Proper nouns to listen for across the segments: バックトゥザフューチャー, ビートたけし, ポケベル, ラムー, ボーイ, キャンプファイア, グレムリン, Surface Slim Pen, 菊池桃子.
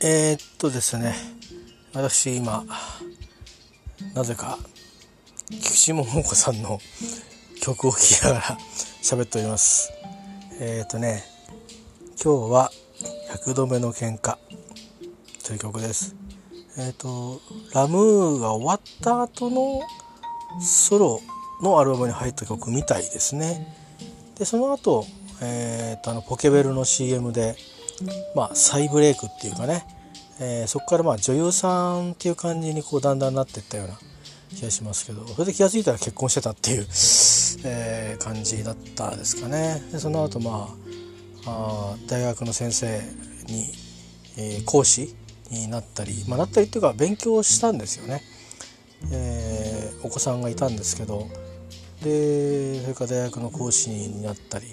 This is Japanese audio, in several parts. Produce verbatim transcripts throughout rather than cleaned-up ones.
えー、っとですね私今なぜか菊池桃子さんの曲を聴きながら喋っております。えー、っとね今日はひゃくどめの喧嘩という曲です。えー、っとラムーが終わった後のソロのアルバムに入った曲みたいですね。でその後、えー、っとあのポケベルの シーエム でまあ、再ブレイクっていうかね、えー、そこからまあ女優さんっていう感じにこうだんだんなっていったような気がしますけど、それで気がついたら結婚してたっていう、えー、感じだったですかね。でその後、まあ、あ大学の先生に、えー、講師になったり、まあ、なったりっていうか勉強したんですよね。えー、お子さんがいたんですけど、でそれから大学の講師になったり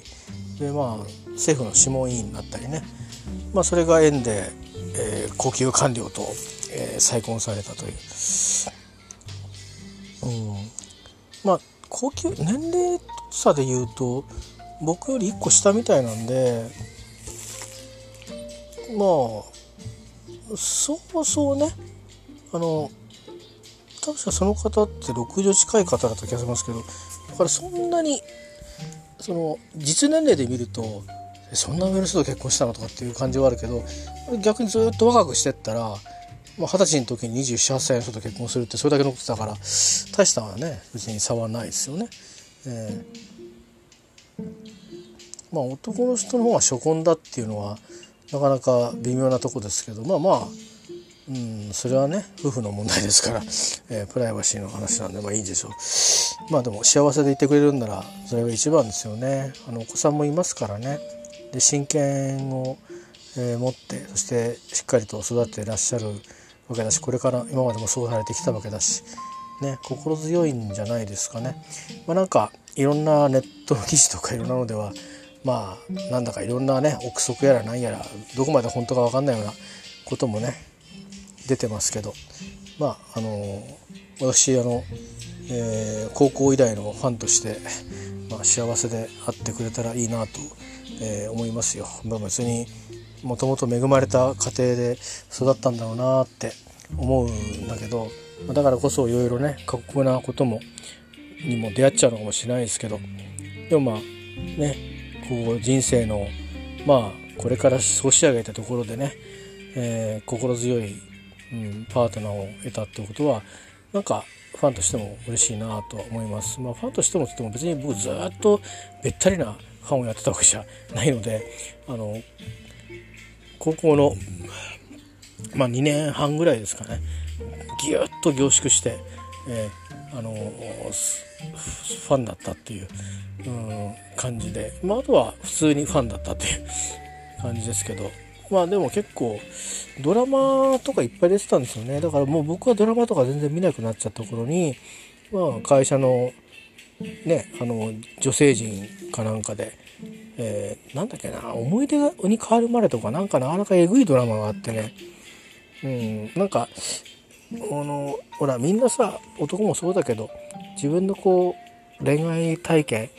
で、まあ、政府の諮問委員になったりね、まあ、それが縁で、えー、高級官僚と、えー、再婚されたという、うん、まあ高級年齢差でいうと僕よりいっこ下みたいなんで、まあそうそうね、あの確かその方ってろくじゅう近い方だった気がしますけど、だからそんなにその実年齢で見るとそんな上の人と結婚したのとかっていう感じはあるけど、逆にずっと若くしてったら、まあ、はたちの時ににじゅうなな、はっさいの人と結婚するってそれだけのことだから大したのはね別に差はないですよね。えー、まあ男の人の方が初婚だっていうのはなかなか微妙なとこですけど、まあまあ、うん、それはね夫婦の問題ですから、えー、プライバシーの話なんでまあいいでしょう。まあでも幸せでいてくれるんならそれが一番ですよね。あのお子さんもいますからね。で親権を、えー、持って、そしてしっかりと育てていらっしゃるわけだし、これから今までもそうされてきたわけだし、ね、心強いんじゃないですかね。まあ、なんかいろんなネットの記事とかいろんなのでは、まあなんだかいろんなね憶測やら何やらどこまで本当か分かんないようなこともね出てますけど、まああのー、私あの、えー、高校以来のファンとして、まあ、幸せであってくれたらいいなと、えー、思いますよ。まあ、別にもともと恵まれた家庭で育ったんだろうなって思うんだけど、だからこそいろいろね過酷なこともにも出会っちゃうのかもしれないですけど、でもまあねこう人生のまあこれからそう仕上げたところでね、えー、心強い、うん、パートナーを得たってことはなんかファンとしても嬉しいなとは思います。まあ、ファンとしてもって言っても別に僕ずっとべったりなファンをやってたわけじゃないので、あの高校の、まあ、にねんはんぐらいですかね、ギュッと凝縮して、えー、あのファンだったっていう、うん、感じで、まあ、あとは普通にファンだったっていう感じですけど、まあでも結構ドラマとかいっぱい出てたんですよね。だからもう僕はドラマとか全然見なくなっちゃった頃に、まあ、会社のね、あの女性陣かなんかで、えー、なんだっけな、思い出に変わるまでとかなんかなかなかえぐいドラマがあってね、うん、なんかあのほらみんなさ男もそうだけど自分のこう恋愛体験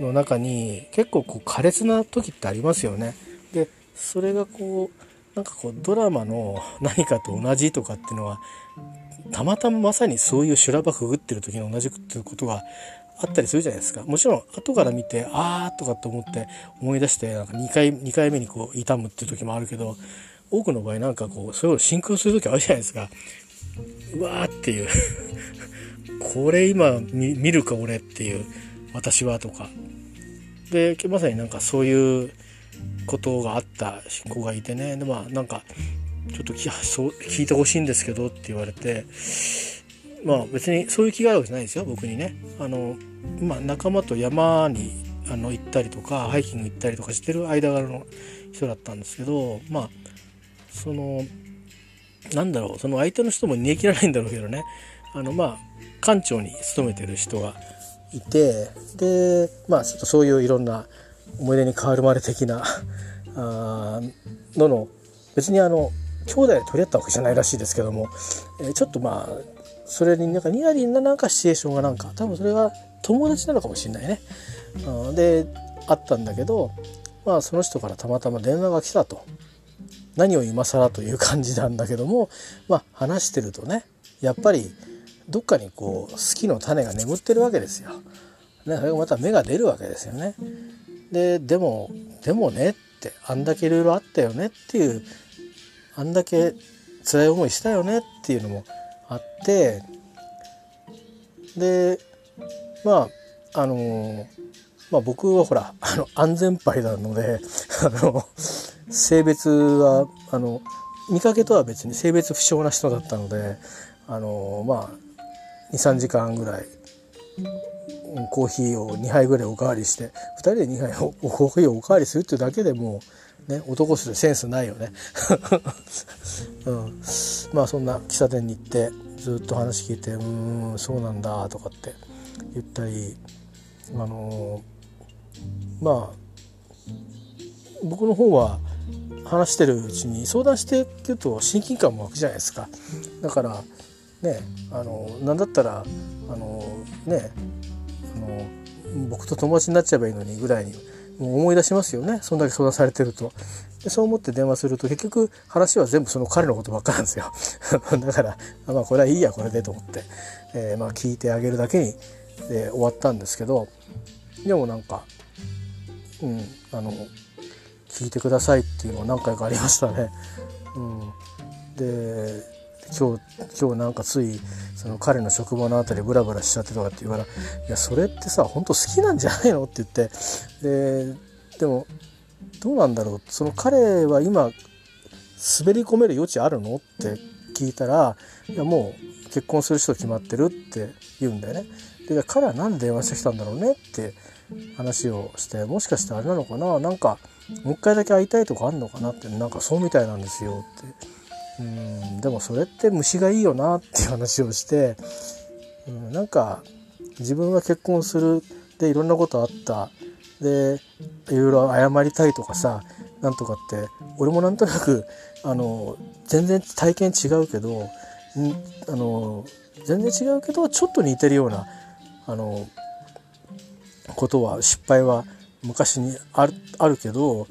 の中に結構こう苛烈な時ってありますよね。でそれがこうなんかこうドラマの何かと同じとかっていうのはたまたままさにそういう修羅場くぐってる時に同じっていうことがあったりするじゃないですか。もちろん後から見てあーとかって思って思い出してなんか にかい、にかいめにこう痛むっていう時もあるけど、多くの場合なんかこうそれをシンクロする時あるじゃないですか。うわーっていうこれ今 見, 見るか俺っていう、私はとかでまさになんかそういうことがあった子がいてね、でまあなんかちょっと聞いてほしいんですけどって言われて、まあ別にそういう気があるわけじゃないですよ僕にね。あの、まあ、仲間と山にあの行ったりとかハイキング行ったりとかしてる間柄の人だったんですけど、まあそのなんだろう、その相手の人も煮え切らないんだろうけどね、あのまあ館長に勤めてる人がいて、でまあちょっとそういういろんな思い出に変わるまで的なあのの別にあの兄弟で取り合ったわけじゃないらしいですけども、えー、ちょっとまあそれになんかニヤリななんかシチュエーションがなんか多分それが友達なのかもしれないね、うん、であったんだけど、まあその人からたまたま電話が来たと。何を今更という感じなんだけども、まあ、話してるとねやっぱりどっかにこう好きの種が眠ってるわけですよ、ね、それがまた芽が出るわけですよね。で、でもでもねってあんだけいろいろあったよねっていう、あんだけ辛い思いしたよねっていうのもあって、でまああのーまあ、僕はほらあの安全牌なのであの性別はあの見かけとは別に性別不詳な人だったので、あのまあ にさんじかんぐらいコーヒーをにはいぐらいおかわりして、ふたりでにはいをコーヒーをおかわりするっていうだけでもう、ね、男するセンスないよね、うん、まあそんな喫茶店に行ってずっと話聞いて、うーんそうなんだとかって言ったり、あのまあ僕の方は話してるうちに相談してると親近感も湧くじゃないですか。だからね、あのなんだったらあのねあの僕と友達になっちゃえばいいのにぐらいに思い出しますよね。そんだけ相談されてると。でそう思って電話すると結局話は全部その彼のことばっかなんですよだからまあこれはいいやこれでと思って、えー、まあ聞いてあげるだけにで終わったんですけど、でもなんかうんあの聞いてくださいっていうのは何回かありましたね。うん、で今日今日なんかついその彼の職場のあたりブラブラしちゃってとかって言うから「いやそれってさ本当好きなんじゃないの?」って言って、ででもどうなんだろう、その彼は今滑り込める余地あるのって聞いたら「いやもう結婚する人決まってる」って言うんだよね。で彼は何で電話してきたんだろうねって話をして、もしかしてあれなのかな、なんかもう一回だけ会いたいとかあんのかなって、なんかそうみたいなんですよって、うんでもそれって虫がいいよなっていう話をして、うん、なんか自分は結婚するでいろんなことあったでいろいろ謝りたいとかさなんとかって俺もなんとなくあの全然体験違うけどあの全然違うけどちょっと似てるようなあのことは失敗は昔にあ る, あるけど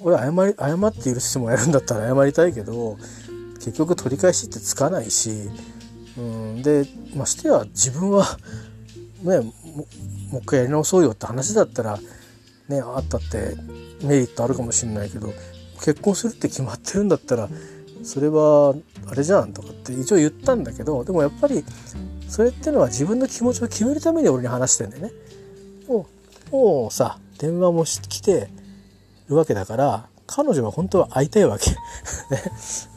俺謝り謝って許してもらえるんだったら謝りたいけど結局取り返しってつかないし、うんでましてや自分はね も, もう一回やり直そうよって話だったら、ね、あったってメリットあるかもしれないけど、結婚するって決まってるんだったらそれはあれじゃんとかって一応言ったんだけど、でもやっぱりそれってのは自分の気持ちを決めるために俺に話してんだよね。もう、もうさ電話も来てるわけだから彼女は本当は会いたいわけ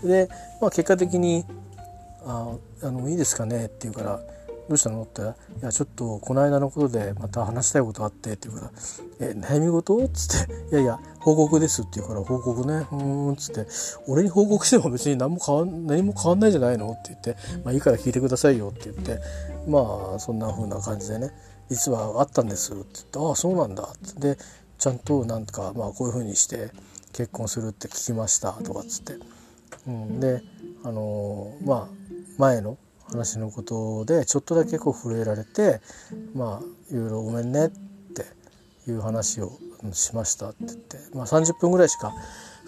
で、まあ、結果的にああのいいですかねって言うから、どうしたのって言ったら、いやちょっとこの間のことでまた話したいことあってって言うから、え悩み事っつって、いやいや報告ですって言うから、報告ねうーんっつって、俺に報告しても別に何も変わん何も変わんないじゃないのって言って、まあいいから聞いてくださいよって言って、まあそんな風な感じでね、実はあったんですって言って、ああそうなんだってでちゃんとなんかまあこういう風にして結婚するって聞きましたとかっつって、うん、であのー、まあ前の話のことでちょっとだけこう震えられて、まあいろいろごめんねっていう話をしましたって言って、まあさんじゅっぷんぐらいしか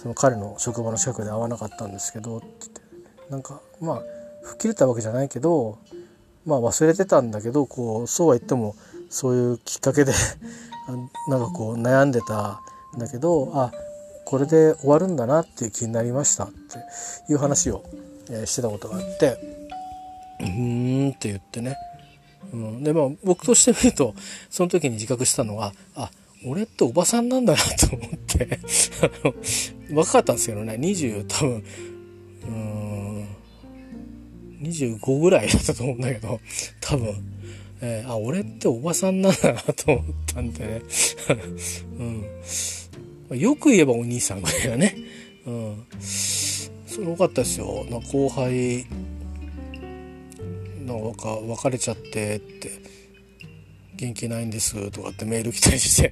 その彼の職場の近くで会わなかったんですけどって言って、なんかまあ吹っ切れたわけじゃないけど、まあ忘れてたんだけど、こうそうは言ってもそういうきっかけでなんかこう悩んでたんだけど、あこれで終わるんだなっていう気になりましたっていう話をしてたことがあって。うーんって言ってね、うん、でまあ僕としてみるとその時に自覚したのは、あ俺っておばさんなんだなと思ってあの若かったんですけどね、にじゅう多分うーんにじゅうごぐらいだったと思うんだけど多分、えー、あ俺っておばさんなんだなと思ったんでね、うん、よく言えばお兄さんぐらいだね、うん、それ多かったですよ。まあ、後輩なんか別れちゃってって元気ないんですとかってメール来たりして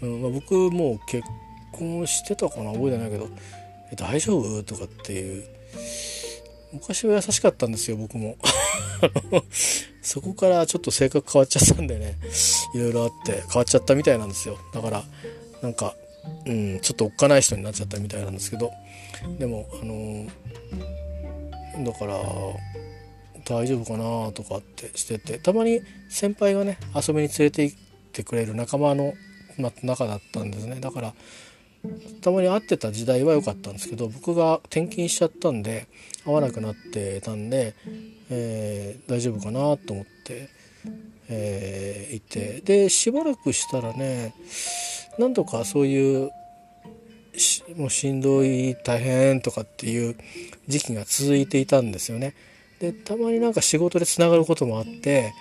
あの、まあ、僕もう結婚してたかな覚えてないけど、え大丈夫とかっていう、昔は優しかったんですよ僕もそこからちょっと性格変わっちゃったんでね、いろいろあって変わっちゃったみたいなんですよ。だからなんかうん、ちょっとおっかない人になっちゃったみたいなんですけど、でもあのだから大丈夫かなとかってしてて、たまに先輩がね遊びに連れて行ってくれる仲間の、ま、仲だったんですね。だからたまに会ってた時代は良かったんですけど、僕が転勤しちゃったんで会わなくなってたんで、えー、大丈夫かなと思って、えー、いて、でしばらくしたらね、なんとかそういうし、もうしんどい大変とかっていう時期が続いていたんですよね。でたまになんか仕事でつながることもあって、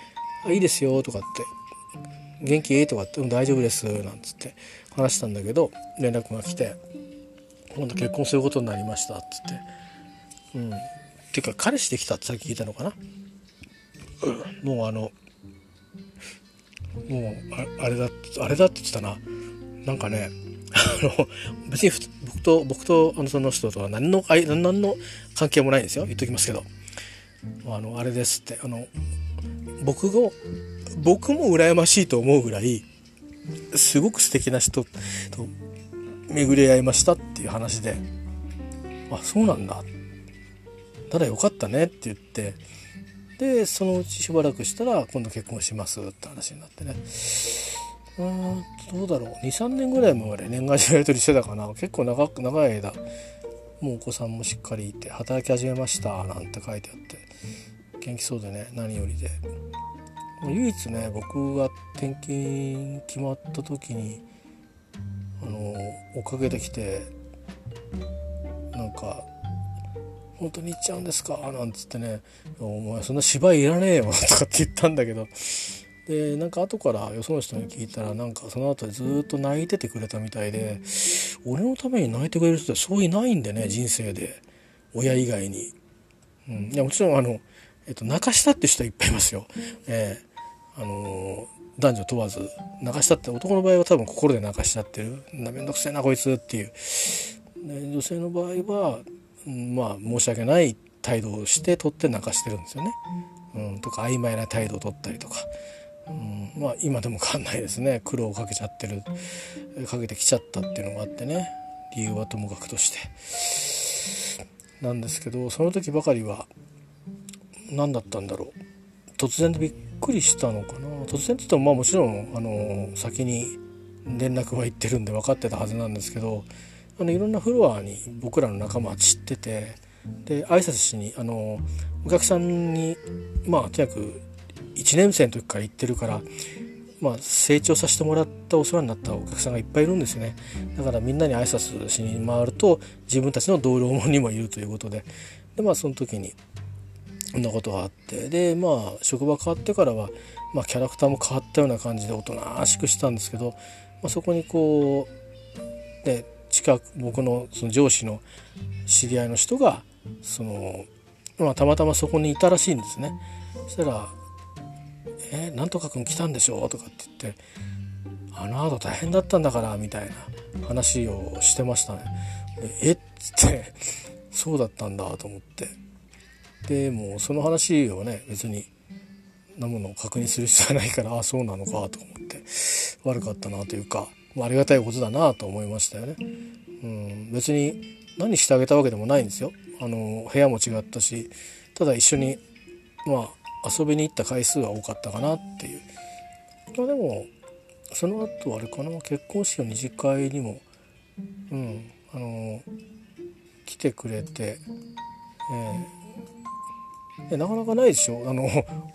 あいいですよとかって、元気とかって、うん、大丈夫ですなんつって話したんだけど、連絡が来て、今度結婚することになりましたっつって、うん、っていうか彼氏できたってさっき聞いたのかな、うん、もうあのもうあれだあれだって言ってたな、なんかねあの別に僕と僕とあのその人とは何の何の関係もないんですよ、言っときますけど、あのあれですって、あの僕が僕も羨ましいと思うぐらいすごく素敵な人と巡り合いましたっていう話で、あ、そうなんだ、ただよかったねって言って、でそのうちしばらくしたら今度結婚しますって話になってね、うーん、どうだろう、 にさんねんぐらいまで年賀状やり取りしてたかな、結構 長, 長い間もうお子さんもしっかりいて働き始めましたなんて書いてあって、元気そうでね、何よりで、唯一ね僕が転勤決まった時にあの追っかけてきて、なんか本当に行っちゃうんですかなんつってね、お前そんな芝居いらねえよとかって言ったんだけど、でなんか後からよその人に聞いたら、なんかその後ずっと泣いててくれたみたいで、俺のために泣いてくれる人ってそういないんでね、人生で親以外に、うん、いやもちろんあの、えっと、泣かしたって人はいっぱいいますよ、えーあのー、男女問わず泣かしたって、男の場合は多分心で泣かしちゃってる、めんどくせえなこいつっていう、で女性の場合は、うん、まあ申し訳ない態度をして取って泣かしてるんですよね、うん、とか曖昧な態度を取ったりとか、うん、まあ今でも変わんないですね、苦労をかけちゃってるかけてきちゃったっていうのがあってね、理由はともかくとしてなんですけど、その時ばかりは何だったんだろう、突然でびっくりしたのかな、突然って言ってもまあもちろんあの先に連絡は行ってるんで分かってたはずなんですけど、あのいろんなフロアに僕らの仲間は散ってて、で挨拶しにあのお客さんに、まあとにかくいちねん生の時から行ってるから、まあ、成長させてもらった、お世話になったお客さんがいっぱいいるんですよね。だからみんなに挨拶しに回ると自分たちの同僚にもいるということで、でまあその時にそんなことがあって、でまあ職場変わってからは、まあ、キャラクターも変わったような感じでおとなしくしたんですけど、まあ、そこにこうで近く僕 の, その上司の知り合いの人がその、まあ、たまたまそこにいたらしいんですね。そしたらえー、なんとか君来たんでしょとかって言って、あの後大変だったんだからみたいな話をしてましたね。えっつってそうだったんだと思って、でもその話をね別に何ものを確認する必要はないから、ああそうなのかと思って、悪かったなというか、まあ、ありがたいことだなと思いましたよね。うん、別に何してあげたわけでもないんですよ。あの部屋も違ったし、ただ一緒にまあ遊びに行った回数は多かったかなっていう。まあでもその後あれかな、結婚式の二次会にも、うん、あの来てくれて、えー、なかなかないでしょ。あの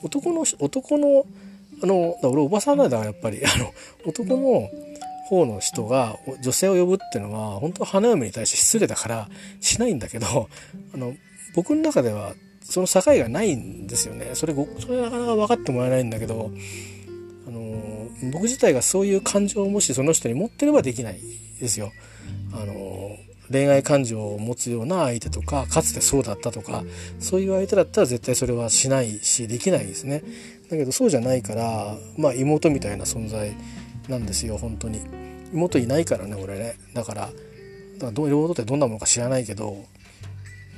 男の男のあの俺おばさんなんだからやっぱりあの男の方の人が女性を呼ぶっていうのは本当は花嫁に対して失礼だからしないんだけど、あの僕の中ではその境がないんですよね。それごそれなかなか分かってもらえないんだけど、あの僕自体がそういう感情をもしその人に持ってればできないですよ。あの恋愛感情を持つような相手とか、かつてそうだったとか、そういう相手だったら絶対それはしないしできないですね。だけどそうじゃないから、まあ、妹みたいな存在なんですよ本当に。妹いないからね俺ね。だから妹ってどんなものか知らないけど、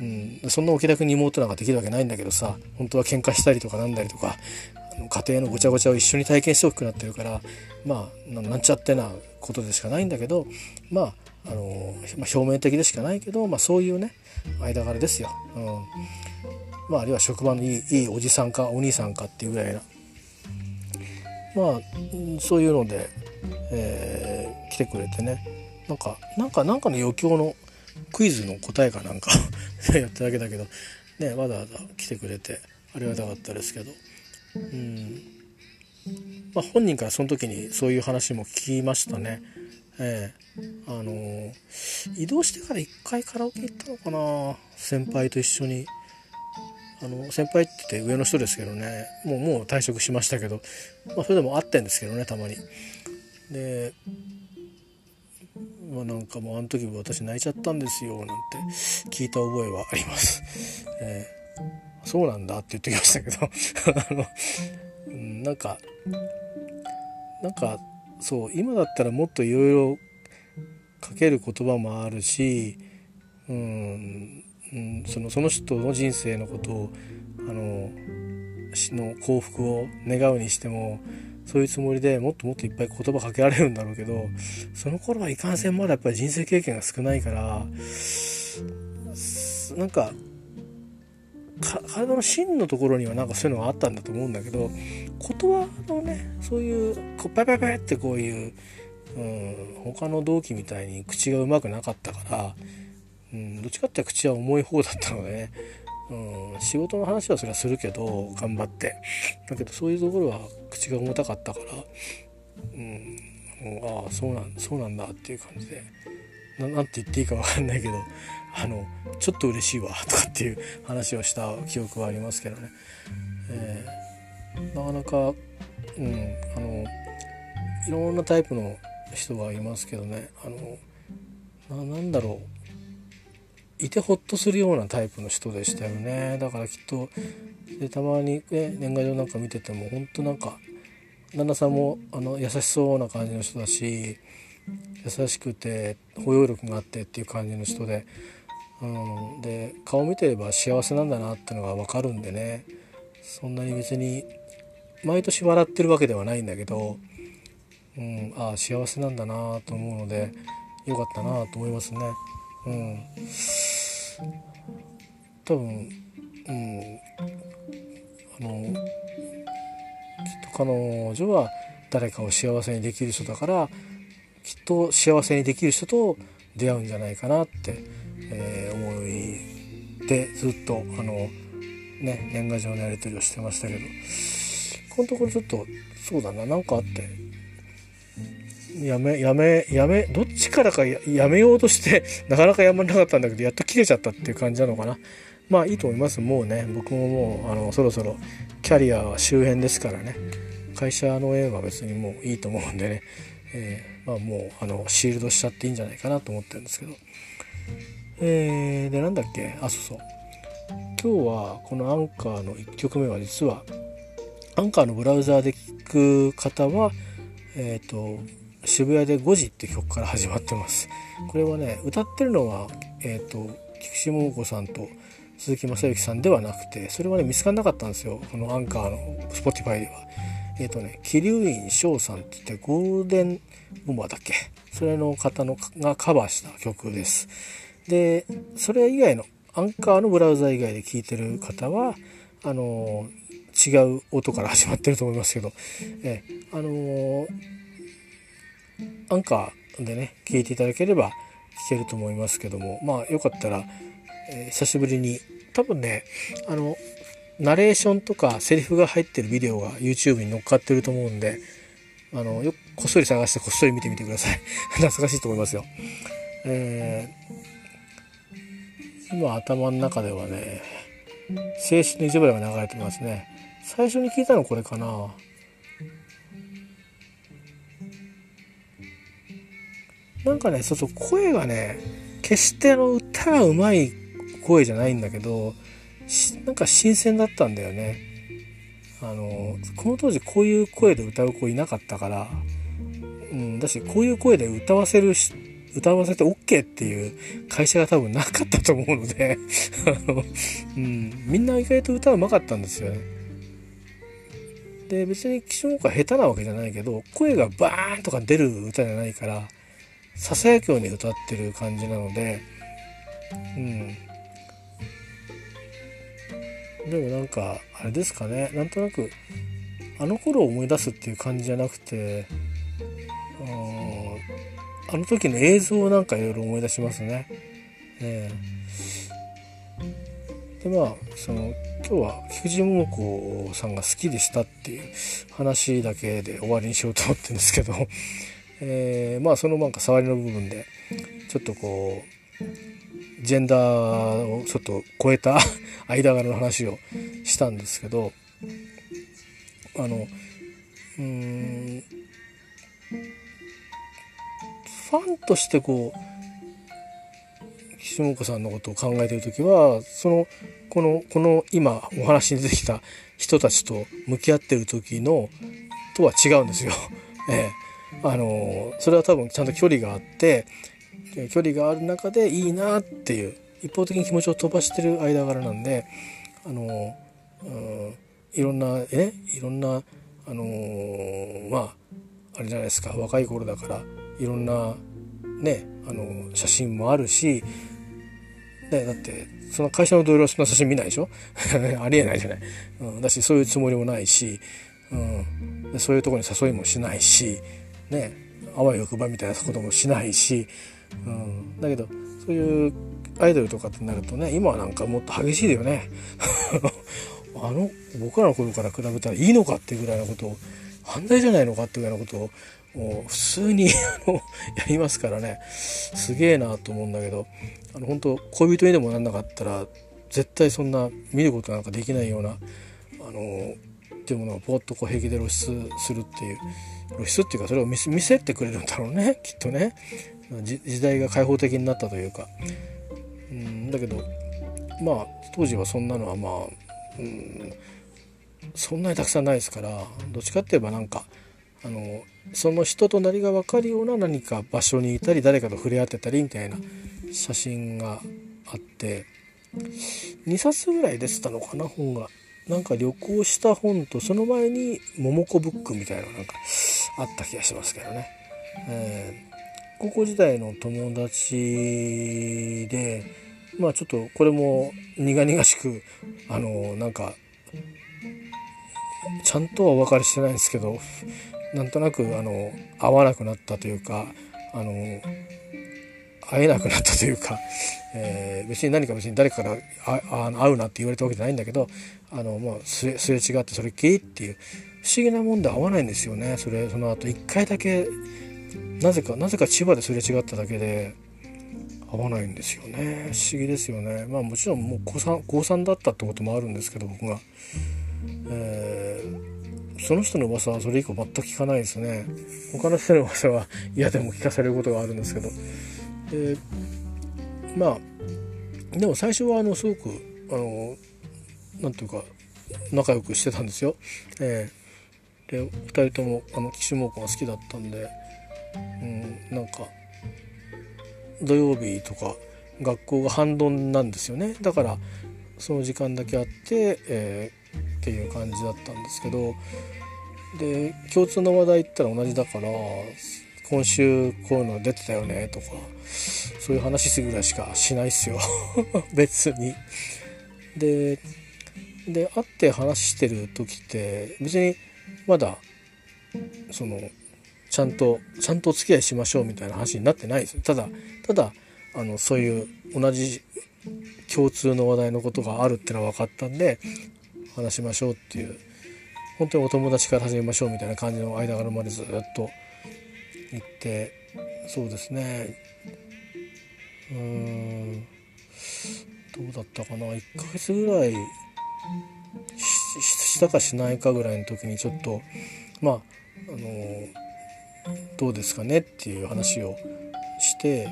うん、そんなお気楽に妹なんかできるわけないんだけどさ、本当は喧嘩したりとかなんだりとか家庭のごちゃごちゃを一緒に体験して大きくなってるから、まあ な, なんちゃってなことでしかないんだけど、まああの表面的でしかないけど、まあ、そういうね間柄ですよ、うんまあ、あるいは職場のい い, い, いおじさんかお兄さんかっていうぐらいな、まあ、そういうので、えー、来てくれてね、なんかなんかなんかの余興のクイズの答えかなんかやっただけだけど、ね、わざわざ来てくれてありがたかったですけど、うんまあ、本人からその時にそういう話も聞きましたね。えーあのー、移動してからいっかいカラオケ行ったのかな、先輩と一緒に。あの先輩って言って上の人ですけどね、もう、もう退職しましたけど、まあ、それでも会ってんですけどね、たまに。で、まあ、なんかもうあの時私泣いちゃったんですよなんて聞いた覚えはあります、えー、そうなんだって言ってきましたけどあの、うん、なんかなんかそう今だったらもっといろいろかける言葉もあるし、うんうん、その、その人の人生のことをあのの幸福を願うにしても、そういうつもりでもっともっといっぱい言葉かけられるんだろうけど、その頃はいかんせんまだやっぱり人生経験が少ないから、なんかか体の芯のところにはなんかそういうのがあったんだと思うんだけど、言葉のねそういうこうパパパってこういう、うん、他の同期みたいに口がうまくなかったから。うん、どっちかって口は重い方だったので、ねうん、仕事の話はそれはするけど頑張ってだけど、そういうところは口が重たかったから、うん、ああそうなん、そうなんだっていう感じで な, なんて言っていいか分かんないけど、あのちょっと嬉しいわとかっていう話をした記憶はありますけどね、えー、なかなか、うん、あのいろんなタイプの人がいますけどね、あの な, なんだろういてほっとするようなタイプの人でしたよね。だからきっとでたまに、ね、年賀状なんか見てても本当なんか旦那さんもあの優しそうな感じの人だし、優しくて包容力があってっていう感じの人で、うん、で顔見てれば幸せなんだなってのが分かるんでね、そんなに別に毎年笑ってるわけではないんだけど、うん、ああ幸せなんだなと思うのでよかったなと思いますね。うん、多分、うん、あのきっと彼女は誰かを幸せにできる人だから、きっと幸せにできる人と出会うんじゃないかなって、えー、思いでずっとあの、ね、年賀状のやり取りをしてましたけど、このところちょっとそうだな、なんかあってやめやめやめどっちからか や, やめようとしてなかなかやまなかったんだけど、やっと切れちゃったっていう感じなのかな。まあいいと思います。もうね僕ももうあのそろそろキャリアは周辺ですからね、会社の縁は別にもういいと思うんでね、えー、まあもうあのシールドしちゃっていいんじゃないかなと思ってるんですけど、えー、でなんだっけ、あそうそう今日はこのアンカーのいっきょくめは、実はアンカーのブラウザーで聞く方はえっ、ー、と渋谷でごじって曲から始まってます。これはね歌ってるのは、えー、と菊池桃子さんと鈴木雅之さんではなくて、それはね見つからなかったんですよ、このアンカーの Spotify では。えっ、ー、とね桐生院翔さんっていってゴールデンボンバーだっけ、それの方のがカバーした曲です。でそれ以外のアンカーのブラウザ以外で聴いてる方はあのー、違う音から始まってると思いますけど、えー、あのーアンカーでね聞いていただければ聞けると思いますけども、まあよかったら、えー、久しぶりに多分ねあのナレーションとかセリフが入ってるビデオが YouTube に載っかってると思うんで、あのよこっそり探してこっそり見てみてください懐かしいと思いますよ、えー、今頭の中ではね青春の一部が流れてますね。最初に聞いたのこれかな、なんかね、そうそう声がね決してあの歌がうまい声じゃないんだけど、なんか新鮮だったんだよね。あのこの当時こういう声で歌う子いなかったから、うん、だしこういう声で歌わせる歌わせて OK っていう会社が多分なかったと思うのであの、うん、みんな意外と歌うまかったんですよね。で別に起床が下手なわけじゃないけど、声がバーンとか出る歌じゃないから、ささやくように歌ってる感じなので、うん、でもなんかあれですかね、なんとなくあの頃を思い出すっていう感じじゃなくて、あの時の映像をなんかいろいろ思い出しますね。えー、でまあその今日は菊池桃子さんが好きでしたっていう話だけで終わりにしようと思ってるんですけど、えー、まあそのなんか触りの部分でちょっとこうジェンダーをちょっと超えた間柄の話をしたんですけど、あのうーんファンとしてこう岸本さんのことを考えているときは、そのこのこの今お話に出てきた人たちと向き合っている時のとは違うんですよ、えー、あのそれは多分ちゃんと距離があって、距離がある中でいいなっていう一方的に気持ちを飛ばしてる間柄なんで、あのうんいろんなねいろんなあのまああれじゃないですか、若い頃だからいろんな、ね、あの写真もあるし、ね、だってその会社の同僚はそんな写真見ないでしょありえないじゃない、うん、だしそういうつもりもないし、うん、でそういうところに誘いもしないし、ね、あわよくばみたいなこともしないし、うん、だけどそういうアイドルとかってなるとね、今はなんかもっと激しいだよねあの僕らの頃から比べたらいいのかっていうぐらいのことを、犯罪じゃないのかっていうぐらいのことをもう普通にやりますからね、すげえなと思うんだけど、あの本当恋人にでもなんなかったら絶対そんな見ることなんかできないようなあのっていうものをポッとこう平気で露出するっていう、露出っていうかそれを見せてくれるんだろうねきっとね、時代が開放的になったというか、うんだけどまあ当時はそんなのはまあ、うん、そんなにたくさんないですから、どっちかって言えばなんかあのその人となりが分かるような何か場所にいたり誰かと触れ合ってたりみたいな写真があって、にさつぐらい出てたのかな本が、なんか旅行した本とその前に桃子ブックみたいなのなんかあった気がしますけどね、えー、高校時代の友達でまあちょっとこれも苦々しくあのなんかちゃんとはお別れしてないんですけど、なんとなくあの会わなくなったというか、あの会えなくなったというか、えー、別に何か別に誰かからああ会うなって言われたわけじゃないんだけど、あのもうすれ、すれ違ってそれっきりっていう、不思議なもんで会わないんですよね。それその後いっかいだけなぜかなぜか千葉ですれ違っただけで会わないんですよね。不思議ですよね。まあもちろんもう高三だったってこともあるんですけど僕が。えー、その人の噂はそれ以降全く聞かないですね。他の人の噂は嫌でも聞かされることがあるんですけど、えー、まあでも最初はあのすごくあのなんていうか仲良くしてたんですよ、えー、でふたりともあの岸本子が好きだったんで、うん、なんか土曜日とか学校が半ドンなんですよね。だからその時間だけあって、えーっていう感じだったんですけど、で共通の話題言ったら同じだから、今週こういうの出てたよねとかそういう話するぐらいしかしないっすよ別に。でで会って話してる時って別にまだそのちゃんとちゃんとお付き合いしましょうみたいな話になってないですよ。ただただあのそういう同じ共通の話題のことがあるってのは分かったんで話しましょうっていう、本当にお友達から始めましょうみたいな感じの間柄までずっと行って、そうですね、うーんどうだったかな、いっかげつぐらい し, したかしないかぐらいの時にちょっとまああのどうですかねっていう話をして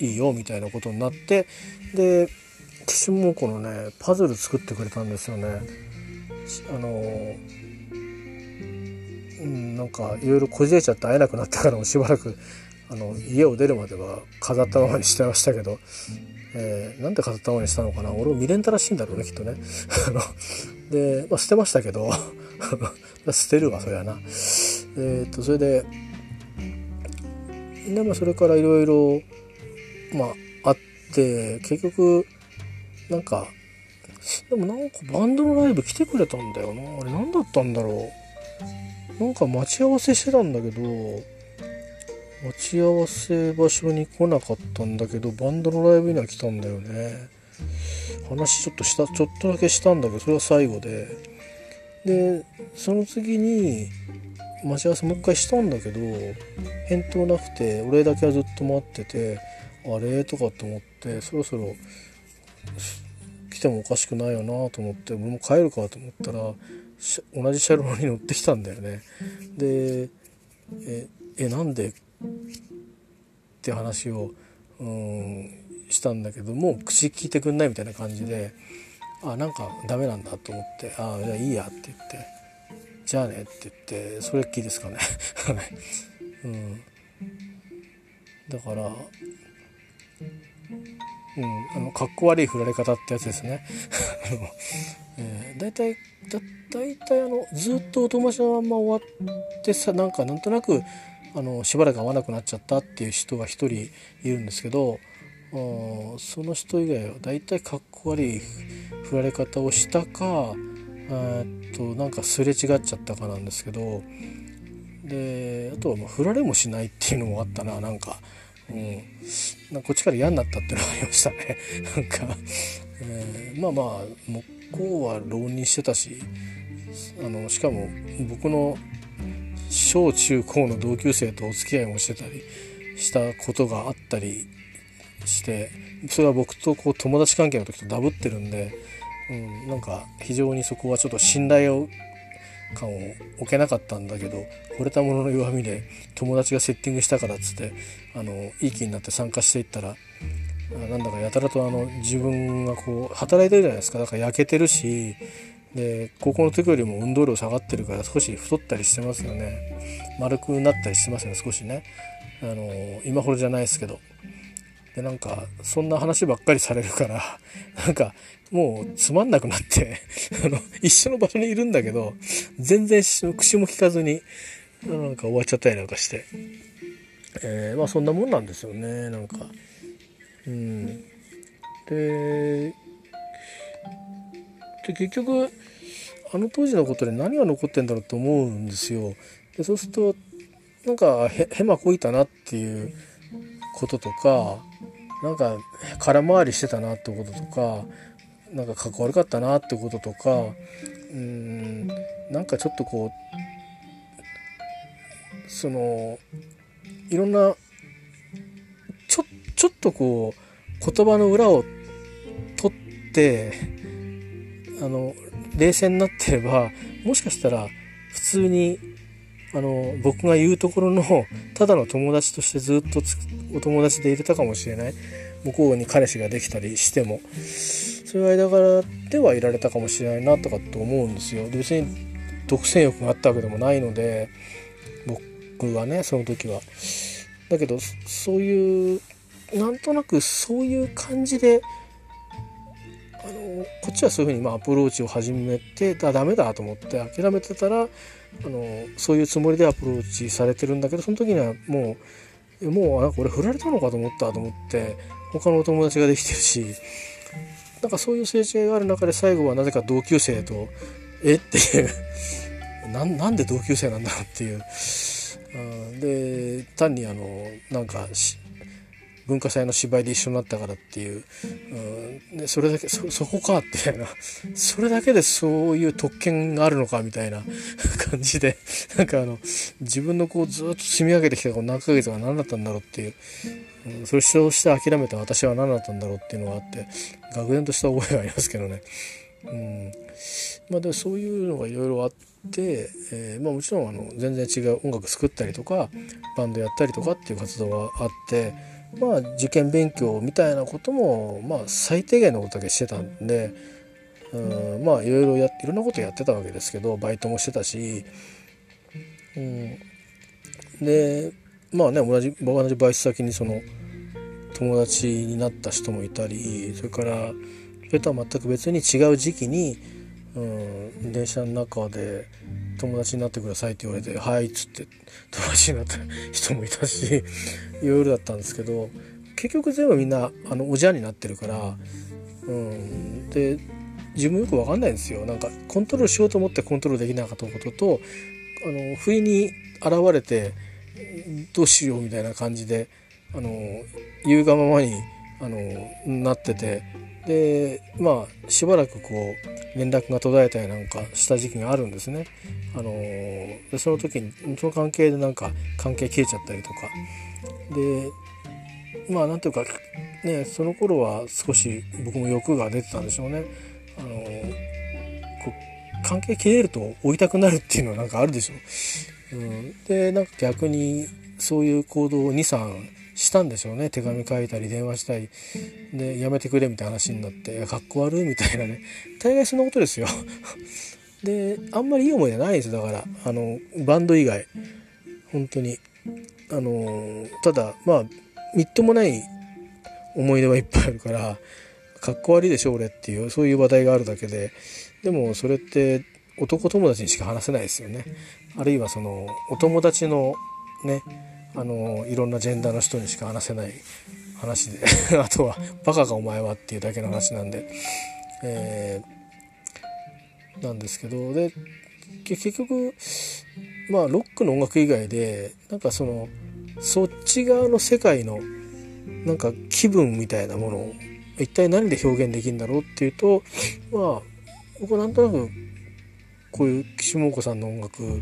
いいよみたいなことになって、で岸本子のねパズル作ってくれたんですよね。あのうんなんかいろいろこじれちゃって会えなくなったからもしばらくあの家を出るまでは飾ったままにしてましたけど、えー、なんで飾ったままにしたのかな、俺を未練たらしいんだろうねきっとねで、まあ、捨てましたけど捨てるわそりゃな、えー、っとそれででもそれからいろいろまああって結局なんかでもなんかバンドのライブ来てくれたんだよな、あれなんだったんだろう、なんか待ち合わせしてたんだけど待ち合わせ場所に来なかったんだけどバンドのライブには来たんだよね、話ちょっとしたちょっとだけしたんだけどそれは最後で、でその次に待ち合わせもう一回したんだけど返答なくて俺だけはずっと待っててあれとかと思って、そろそろ来てもおかしくないよなと思って俺も帰るかと思ったら同じ車両に乗ってきたんだよね。でええなんでって話をうーんしたんだけどもう口聞いてくんないみたいな感じで、あなんかダメなんだと思って、あじゃあいいやって言ってじゃあねって言ってそれっきりですかね、うん、だから、うん、あのかっこ悪い振られ方ってやつですね、えー、だいたいだ、だいたいあのずっとお友達のまんま終わってさ、なんかなんとなくあのしばらく会わなくなっちゃったっていう人が一人いるんですけど、その人以外はだいたいかっこ悪い振られ方をしたかえっとなんかすれ違っちゃったかなんですけど、であとはまあ振られもしないっていうのもあったな、なんか、うん、なんかこっちから嫌になったっていうのがありましたねなんか、えー、まあまあ向こうは浪人してたし、あのしかも僕の小中高の同級生とお付き合いもしてたりしたことがあったりして、それは僕とこう友達関係の時とダブってるんで、うん、なんか非常にそこはちょっと信頼感を置けなかったんだけど、惚れたものの弱みで友達がセッティングしたからっつってあのいい気になって参加していったら、なんだかやたらとあの自分がこう働いてるじゃないですか、だから焼けてるしで高校の時よりも運動量下がってるから少し太ったりしてますよね、丸くなったりしてますよね少しね、あの今ほどじゃないですけど、でなんかそんな話ばっかりされるからなんかもうつまんなくなってあの一緒の場所にいるんだけど全然口も聞かずになんか終わっちゃったりなんかして、えー、まあそんなもんなんですよね、なんかうんで、で結局あの当時のことで何が残ってんだろうと思うんですよ。でそうするとなんかへへまこいたなっていうこととか、なんか空回りしてたなってこととか、なんかかっこ悪かったなってこととか、うーんなんかちょっとこうそのいろんなちょちょっとこう言葉の裏を取ってあの冷静になってればもしかしたら普通にあの僕が言うところのただの友達としてずっとつお友達でいれたかもしれない、向こうに彼氏ができたりしてもそういう間柄ではいられたかもしれないなとかと思うんですよ。で別に独占欲があったわけでもないので僕はねその時はだけど、そういうなんとなくそういう感じであのこっちはそういうふうにまあアプローチを始めてだダメだと思って諦めてたら、あのそういうつもりでアプローチされてるんだけど、その時にはもうもうなんか俺振られたのかと思ったと思って他のお友達ができてるし、なんかそういうすれ違いがある中で最後はなぜか同級生とえっていうな, なんで同級生なんだろうっていう、あで単にあのなんか文化祭の芝居で一緒になったからっていう、うん、でそれだけ そ, そこかっていうなそれだけでそういう特権があるのかみたいな感じでなんかあの自分のこうずっと積み上げてきたこう何ヶ月が何だったんだろうっていう、うん、それを主張して諦めた私は何だったんだろうっていうのがあって愕然とした覚えがありますけどね、うん、まあでもそういうのがいろいろあって、えーまあ、もちろんあの全然違う音楽作ったりとかバンドやったりとかっていう活動があって、まあ、受験勉強みたいなことも、まあ、最低限のことだけしてたんで、うんまあいろいろやいろんなことやってたわけですけど、バイトもしてたし、うん、でまあね同じ同じバイト先にその友達になった人もいたり、それからそれとは全く別に違う時期に、うん、電車の中で友達になってくださいって言われて、はいっつって友達になった人もいたし、いろいろだったんですけど、結局全部みんなあのおじゃんになってるから、うん、で自分よく分かんないんですよ。なんかコントロールしようと思ってコントロールできなかったことと、あの不意に現れてどうしようみたいな感じであの言うがままにあのなってて、でまあしばらくこう連絡が途絶えたりなんかした時期があるんですね。あのでその時にその関係でなんか関係消えちゃったりとかで、まあなんていうかね、その頃は少し僕も欲が出てたんでしょうね。あのこう関係切れると追いたくなるっていうのはなんかあるでしょう、うん、でなんか逆にそういう行動を にさん したんでしょうね。手紙書いたり電話したりで、やめてくれみたいな話になって、かっこ悪いみたいなね、大概そんなことですよであんまりいい思い出ないです。だからあのバンド以外本当にあのただまあみっともない思い出はいっぱいあるから、かっこ悪いでしょ俺っていうそういう話題があるだけで、でもそれって男友達にしか話せないですよね。あるいはそのお友達のね、あのいろんなジェンダーの人にしか話せない話であとはバカかお前はっていうだけの話なんで、えー、なんですけど、で結局まあロックの音楽以外でなんかそのそっち側の世界のなんか気分みたいなものを一体何で表現できるんだろうっていうと、まあ僕はなんとなくこういう岸本子さんの音楽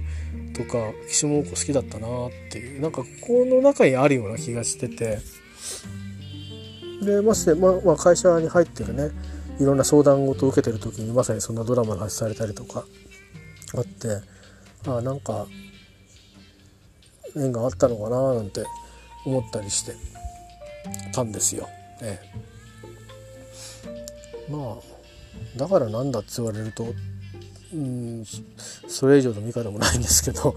とか岸本子好きだったなっていう、なんかここの中にあるような気がしてて、でまして、まあ、まあ会社に入ってるね、いろんな相談事を受けてる時にまさにそんなドラマが発されたりとかあって、ああなんか縁があったのかななんて思ったりしてたんですよ、ね。まあだからなんだって言われると、うん、それ以上の見方もないんですけど、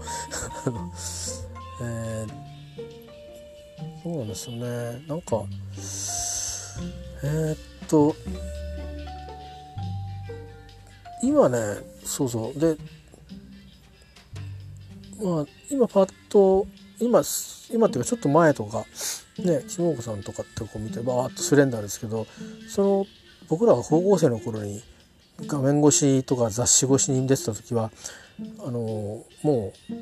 えー、そうなんですよね。なんかえー、っと今ね、そうそうで、まあ今パッと今今っていうかちょっと前とかね、岸本さんとかってこう見てバーッとスレンダーですけど、その僕らが高校生の頃に画面越しとか雑誌越しに出てた時はあのもう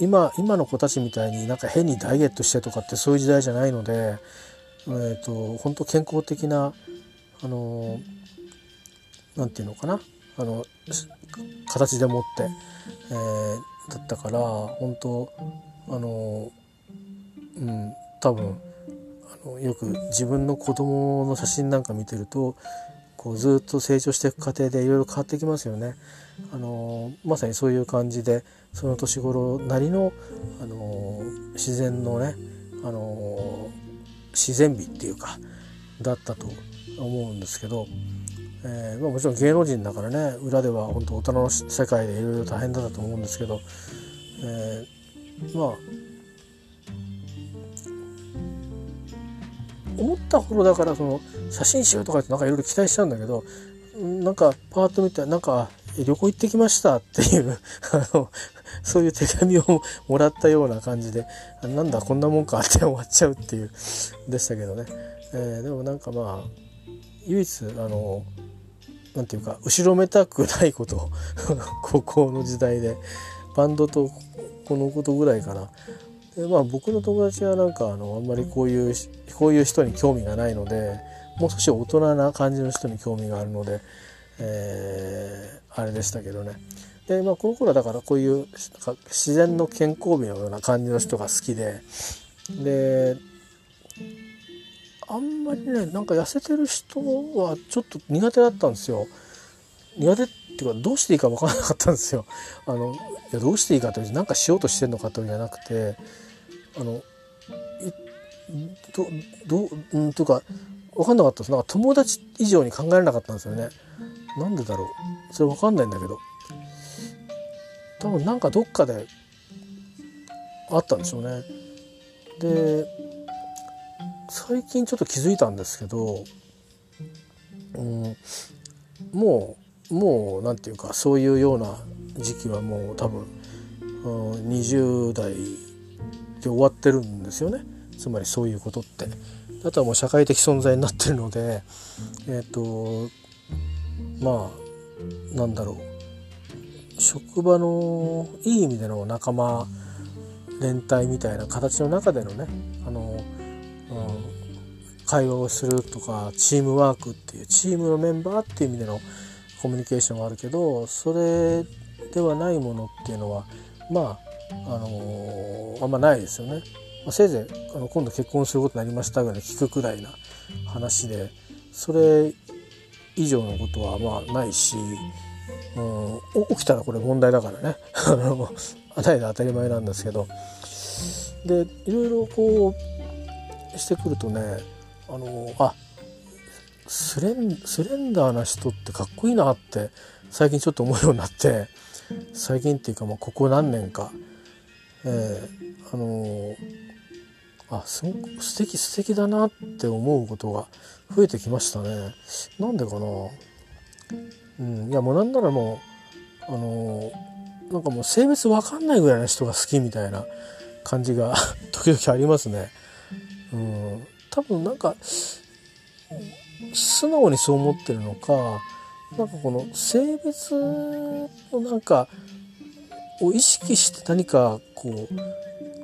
今, 今の子たちみたいになんか変にダイエットしてとかってそういう時代じゃないので、えー、と本当健康的なあのなんていうのかなあの形でもって、えー、だったから本当あの、うん、多分よく自分の子供の写真なんか見てるとこうずっと成長していく過程でいろいろ変わってきますよね。あのまさにそういう感じでその年頃なりの、あの自然のね、あの自然美っていうかだったと思うんですけど、えーまあ、もちろん芸能人だからね、裏では本当大人の世界でいろいろ大変だったと思うんですけど、えー、まあ思った頃だからその写真集とかってなんかいろいろ期待しちゃうんだけど、なんかパーッと見てなんか旅行行ってきましたっていうあのそういう手紙をもらったような感じで、なんだこんなもんかって終わっちゃうっていうでしたけどね、えー、でもなんかまあ唯一あのなんていうか後ろめたくないことを高校の時代でバンドとこのことぐらいかな。でまあ、僕の友達はなんか あのあんまりこういうこういう人に興味がないので、もう少し大人な感じの人に興味があるので、えー、あれでしたけどね。で、まあ、この頃はだからこういうなんか自然の健康美のような感じの人が好きで、であんまりねなんか痩せてる人はちょっと苦手だったんですよ。苦手っていうかどうしていいか分からなかったんですよ。あのいやどうしていいかというと何かしようとしてるのかというじゃなくて、あのどどうんというか分かんなかったです。なんか友達以上に考えられなかったんですよね。なんでだろう、それ分かんないんだけど、多分なんかどっかであったんでしょうね。で最近ちょっと気づいたんですけど、うん、もうもうなんていうか、そういうような時期はもう多分、うん、にじゅう代で終わってるんですよね。つまりそういうことって、あとはもう社会的存在になってるので、えっとまあなんだろう、職場のいい意味での仲間連帯みたいな形の中でのね、あの、うん、会話をするとか、チームワークっていうチームのメンバーっていう意味でのコミュニケーションがあるけど、それではないものっていうのはまあ、あのー、あんまないですよね。まあ、せいぜいあの今度結婚することになりましたぐらい聞くくらいな話で、それ以上のことはまあないし、うん、起きたらこれ問題だからねないで当たり前なんですけど、でいろいろこうしてくるとね、あのあスレン、スレンダーな人ってかっこいいなって最近ちょっと思うようになって、最近っていうかもうここ何年か、えー、あのあすごく素敵素敵だなって思うことが増えてきましたね。なんでかな、うん、いやもうなんならもうあのなんかもう性別わかんないぐらいの人が好きみたいな感じが時々ありますね。うん、多分なんか素直にそう思ってるのか、なんかこの性別のなんかを意識して何かこう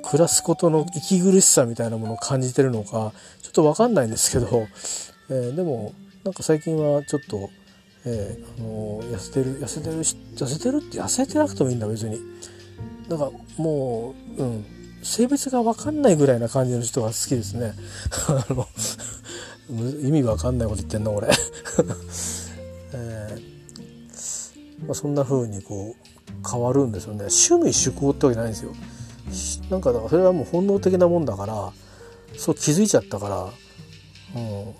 暮らすことの息苦しさみたいなものを感じてるのかちょっとわかんないんですけど、えー、でもなんか最近はちょっとえーあのー、痩せてる痩せてる痩せてるって痩せてなくてもいいんだ別に、なんかもう、うん、性別が分かんないぐらいな感じの人が好きですねあの意味分かんないこと言ってんの俺、えーまあ、そんな風にこう変わるんですよね。趣味趣向ってわけじゃないんですよ。なんかだからそれはもう本能的なもんだから、そう気づいちゃったから、うん、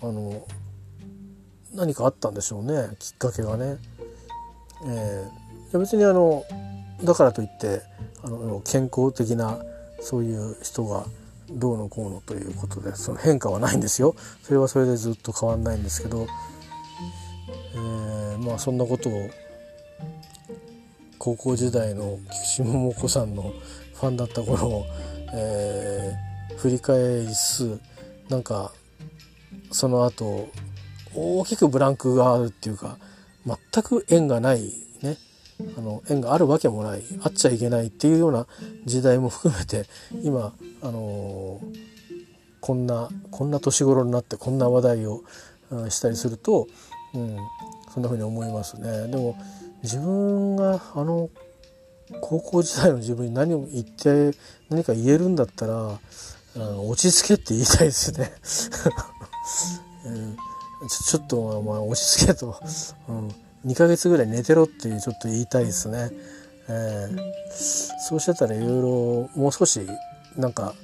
あの何かあったんでしょうね、きっかけがね。えー、別にあのだからといってあの健康的なそういう人がどうのこうのということでその変化はないんですよ。それはそれでずっと変わんないんですけど、えー、まあそんなことを高校時代の菊池桃子さんのファンだった頃を、えー、振り返りすなんかその後大きくブランクがあるっていうか、全く縁がないね、あの縁があるわけもない、あっちゃいけないっていうような時代も含めて、今あのー、こんなこんな年頃になってこんな話題を、うん、したりすると、うん、そんな風に思いますね。でも自分があの高校時代の自分に何を言って何か言えるんだったら、うん、落ち着けって言いたいですね、うんちょっとお前落ち着けと、うん、にかげつぐらい寝てろっていうちょっと言いたいですね。えー、そうしてたらいろいろもう少しなんか、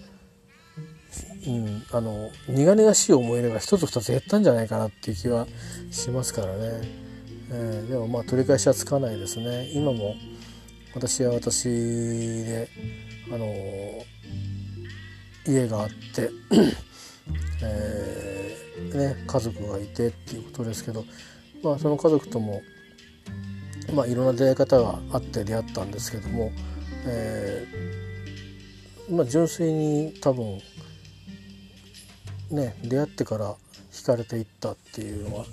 うん、あの苦々しい思い出が一つ二つ減ったんじゃないかなっていう気はしますからね。えー、でもまあ取り返しはつかないですね。今も私は私で、あのー、家があってえーね、家族がいてっていうことですけど、まあ、その家族とも、まあ、いろんな出会い方があって出会ったんですけども、えーまあ、純粋に多分、ね、出会ってから惹かれていったっていうのは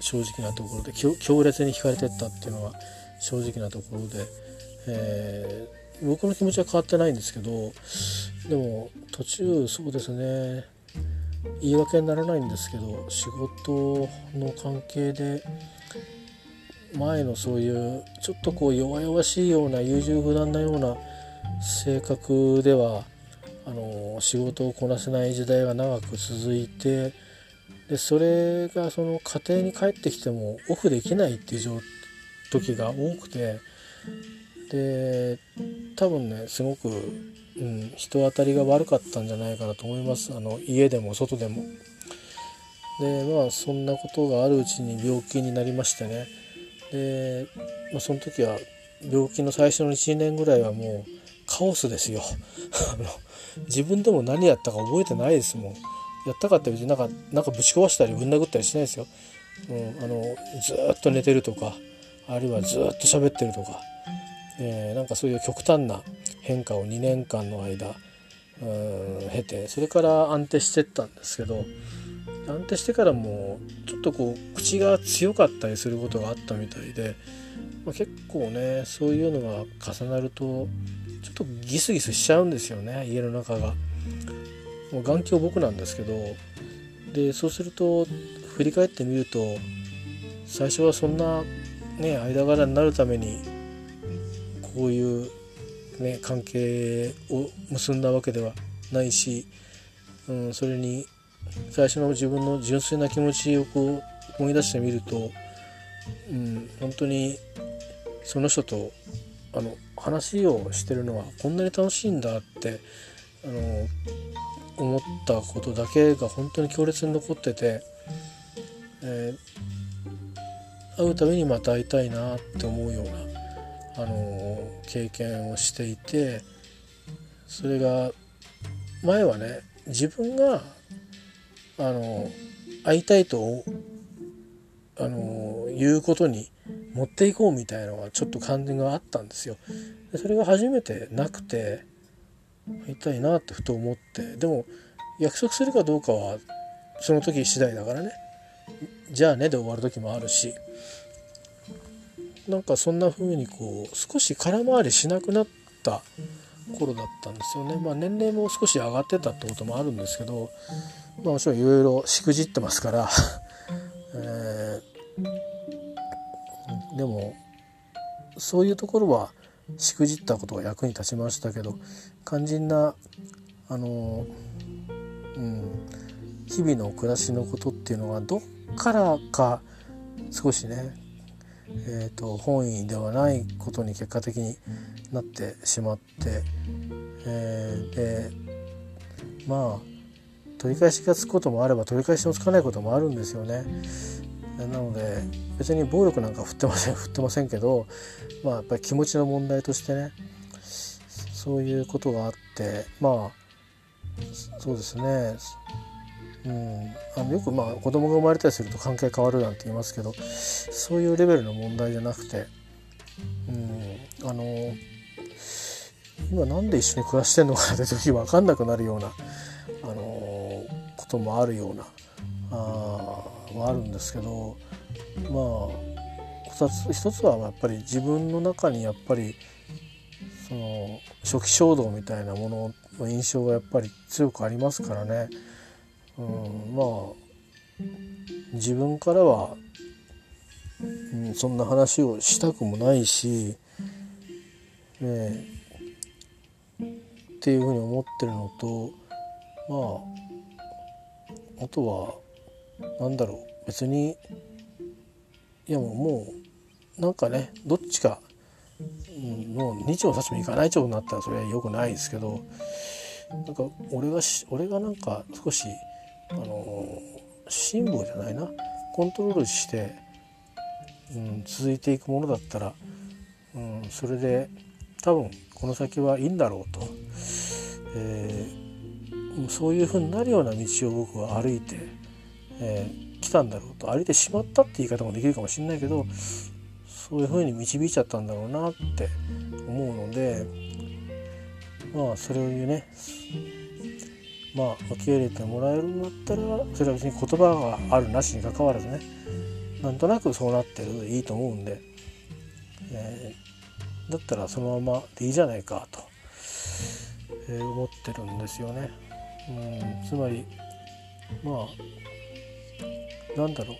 正直なところで、強烈に惹かれていったっていうのは正直なところで、えー、僕の気持ちは変わってないんですけど、でも途中そうですね、言い訳にならないんですけど、仕事の関係で前のそういうちょっとこう弱々しいような優柔不断なような性格ではあの仕事をこなせない時代が長く続いて、でそれがその家庭に帰ってきてもオフできないっていう時が多くて、で多分ねすごく、うん、人当たりが悪かったんじゃないかなと思います。あの家でも外でも。でまあそんなことがあるうちに病気になりましてね。で、まあ、その時は病気の最初のいちねんぐらいはもうカオスですよ自分でも何やったか覚えてないですもん。やったかったら別になんかなんかぶち壊したりぶん殴ったりしないですよ、うん、あのずっと寝てるとかあるいはずっと喋ってるとか、えー、なんかそういう極端な変化をにねんかんの間うん経て、それから安定してったんですけど、安定してからもちょっとこう口が強かったりすることがあったみたいで、まあ、結構ねそういうのが重なるとちょっとギスギスしちゃうんですよね、家の中が。もう眼鏡僕なんですけど、でそうすると振り返ってみると最初はそんな、ね、間柄になるためにこういうね、関係を結んだわけではないし、うん、それに最初の自分の純粋な気持ちをこう思い出してみると、うん、本当にその人とあの話をしてるのはこんなに楽しいんだってあの思ったことだけが本当に強烈に残ってて、えー、会うたびにまた会いたいなって思うようなあの経験をしていて、それが前はね自分があの会いたいとあのいうことに持っていこうみたいなのがちょっと感じがあったんですよ。でそれが初めてなくて会いたいなってふと思って、でも約束するかどうかはその時次第だからね、じゃあねで終わる時もあるし、なんかそんな風にこう少し空回りしなくなった頃だったんですよね。まあ年齢も少し上がってたってこともあるんですけど、まあもちろんいろいろしくじってますから、えー、でもそういうところはしくじったことが役に立ちましたけど、肝心なあの、うん、日々の暮らしのことっていうのがどっからか少しねえー、と本意ではないことに結果的になってしまって、えー、でまあ取り返しがつくこともあれば取り返しのつかないこともあるんですよね。なので別に暴力なんか振ってません振ってませんけど、まあやっぱり気持ちの問題としてねそういうことがあって、まあそうですね、うん、あのよくまあ子供が生まれたりすると関係変わるなんて言いますけど、そういうレベルの問題じゃなくて、うん、あの今なんで一緒に暮らしてんのかなって時分かんなくなるようなあのこともあるようなあはあるんですけど、まあ一つはやっぱり自分の中にやっぱりその初期衝動みたいなものの印象がやっぱり強くありますからね。うん、まあ自分からは、うん、そんな話をしたくもないし、ね、っていうふうに思ってるのと、まああとはなんだろう、別にいやもう、 もうなんかねどっちか、うん、もうに丁さしてもいかない丁になったらそれは良くないですけど、なんか俺がし俺がなんか少しあの辛抱じゃないなコントロールして、うん、続いていくものだったら、うん、それで多分この先はいいんだろうと、えー、そういう風になるような道を僕は歩いて、えー、来たんだろうと、歩いてしまったって言い方もできるかもしれないけど、そういう風に導いちゃったんだろうなって思うので、まあそれを言うね、まあ受け入れてもらえるんだったらそれは別に言葉があるなしにかかわらずね、なんとなくそうなってるいいと思うんで、えー、だったらそのままでいいじゃないかと、えー、思ってるんですよね。うん、つまりまあなんだろう、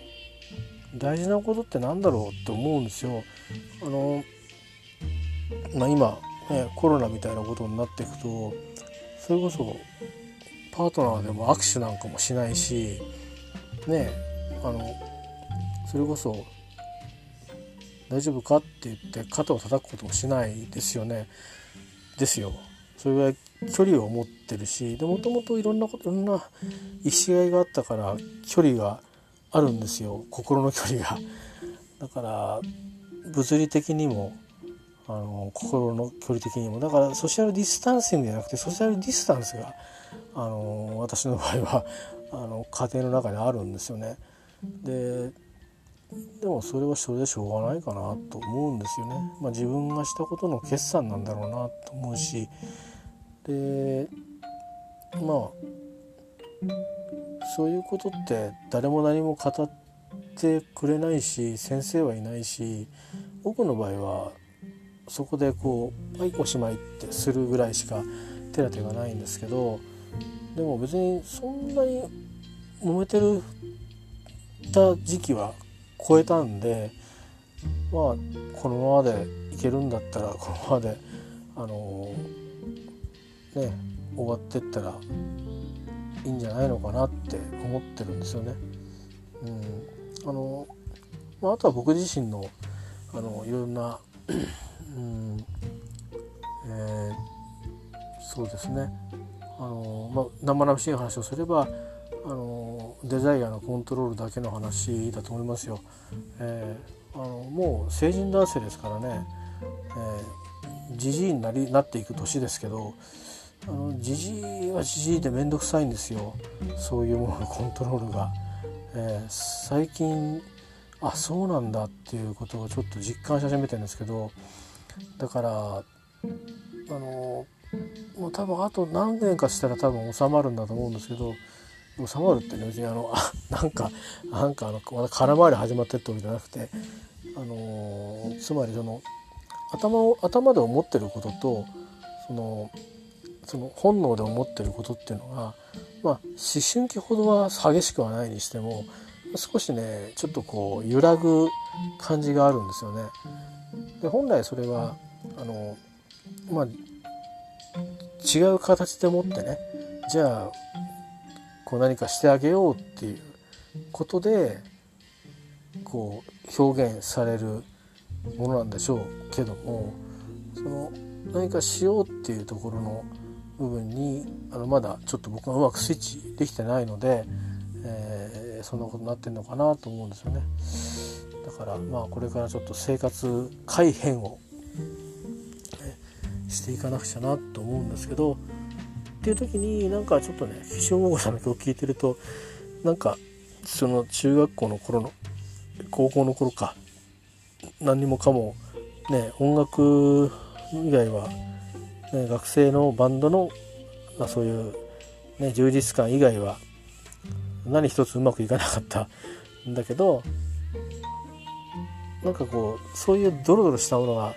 大事なことってなんだろうって思うんですよ。あのまあ今ね、コロナみたいなことになっていくと、それこそパートナーでも握手なんかもしないしね、あのそれこそ大丈夫かって言って肩を叩くこともしないですよね。ですよ。それぐらい距離を持ってるし、でもともといろんなこといろんな意思合いがあったから距離があるんですよ。心の距離が。だから物理的にもあの心の距離的にも、だからソーシャルディスタンシングじゃなくてソーシャルディスタンスがあの私の場合はあの家庭の中にあるんですよね。ででもそれはそれでしょうがないかなと思うんですよね。まあ、自分がしたことの決算なんだろうなと思うし、でまあそういうことって誰も何も語ってくれないし、先生はいないし、僕の場合はそこでこうはいおしまいってするぐらいしか手立てがないんですけど、でも別にそんなに揉めてるた時期は超えたんで、まあこのままでいけるんだったらこのままであのね終わってったらいいんじゃないのかなって思ってるんですよね。うん、あの、まあ、あとは僕自身のあのいろんなうん、えー、そうですね、あの、まあ、生々しい話をすればあのデザイアのコントロールだけの話だと思いますよ。えー、あのもう成人男性ですからね、じじいになりなっていく年ですけど、じじいはじじいでめんどくさいんですよ、そういうもののコントロールが。えー、最近あそうなんだっていうことをちょっと実感し始めてるんですけど、だからあのもう多分あと何年かしたら多分収まるんだと思うんですけど、収まるってね、別にあのあなんかなんかあのまた空回り始まってってわけじゃなくて、あのー、つまりその頭を頭で思ってることとそのその本能で思ってることっていうのが、まあ、思春期ほどは激しくはないにしても少しねちょっとこう揺らぐ感じがあるんですよね。で本来それはあのまあ違う形でもってね、じゃあこう何かしてあげようっていうことでこう表現されるものなんでしょうけども、その何かしようっていうところの部分にあのまだちょっと僕はうまくスイッチできてないので、えー、そんなことになってんのかなと思うんですよね。だからまあこれからちょっと生活改変をしていかなくちゃなと思うんですけど、っていう時になんかちょっとね、岸尾桃子さんの曲を聴いてるとなんかその中学校の頃の高校の頃か何にもかもね音楽以外は、ね、学生のバンドの、まあ、そういう、ね、充実感以外は何一つうまくいかなかったんだけど、なんかこうそういうドロドロしたものが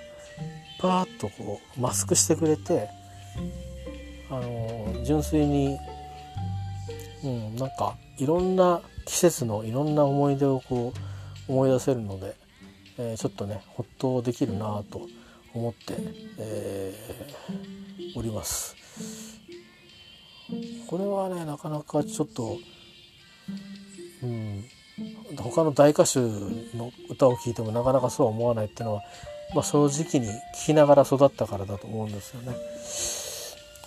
パーッとこうマスクしてくれて、あの純粋に、うん、なんかいろんな季節のいろんな思い出をこう思い出せるので、えー、ちょっとねほっとできるなと思って、えー、おります。これはねなかなかちょっと、うん、他の大歌手の歌を聴いてもなかなかそうは思わないっていうのは、まあ、その時期に聴きながら育ったからだと思うんですよね。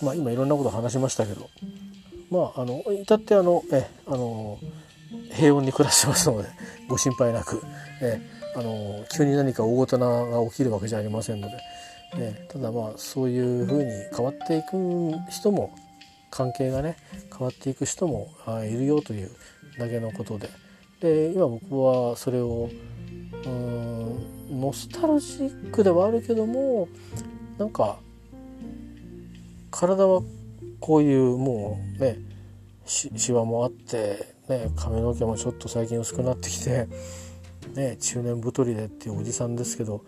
まあ、今いろんなこと話しましたけど、まああの至ってあのえあの平穏に暮らしてますのでご心配なく、えあの急に何か大事なが起きるわけじゃありませんので、えただまあそういうふうに変わっていく人も関係がね変わっていく人もいるよというだけのことで、で今僕はそれをうーんノスタルジックではあるけども、なんか体はこういうもうねシワもあって、ね、髪の毛もちょっと最近薄くなってきて、ね、中年太りでっていうおじさんですけど、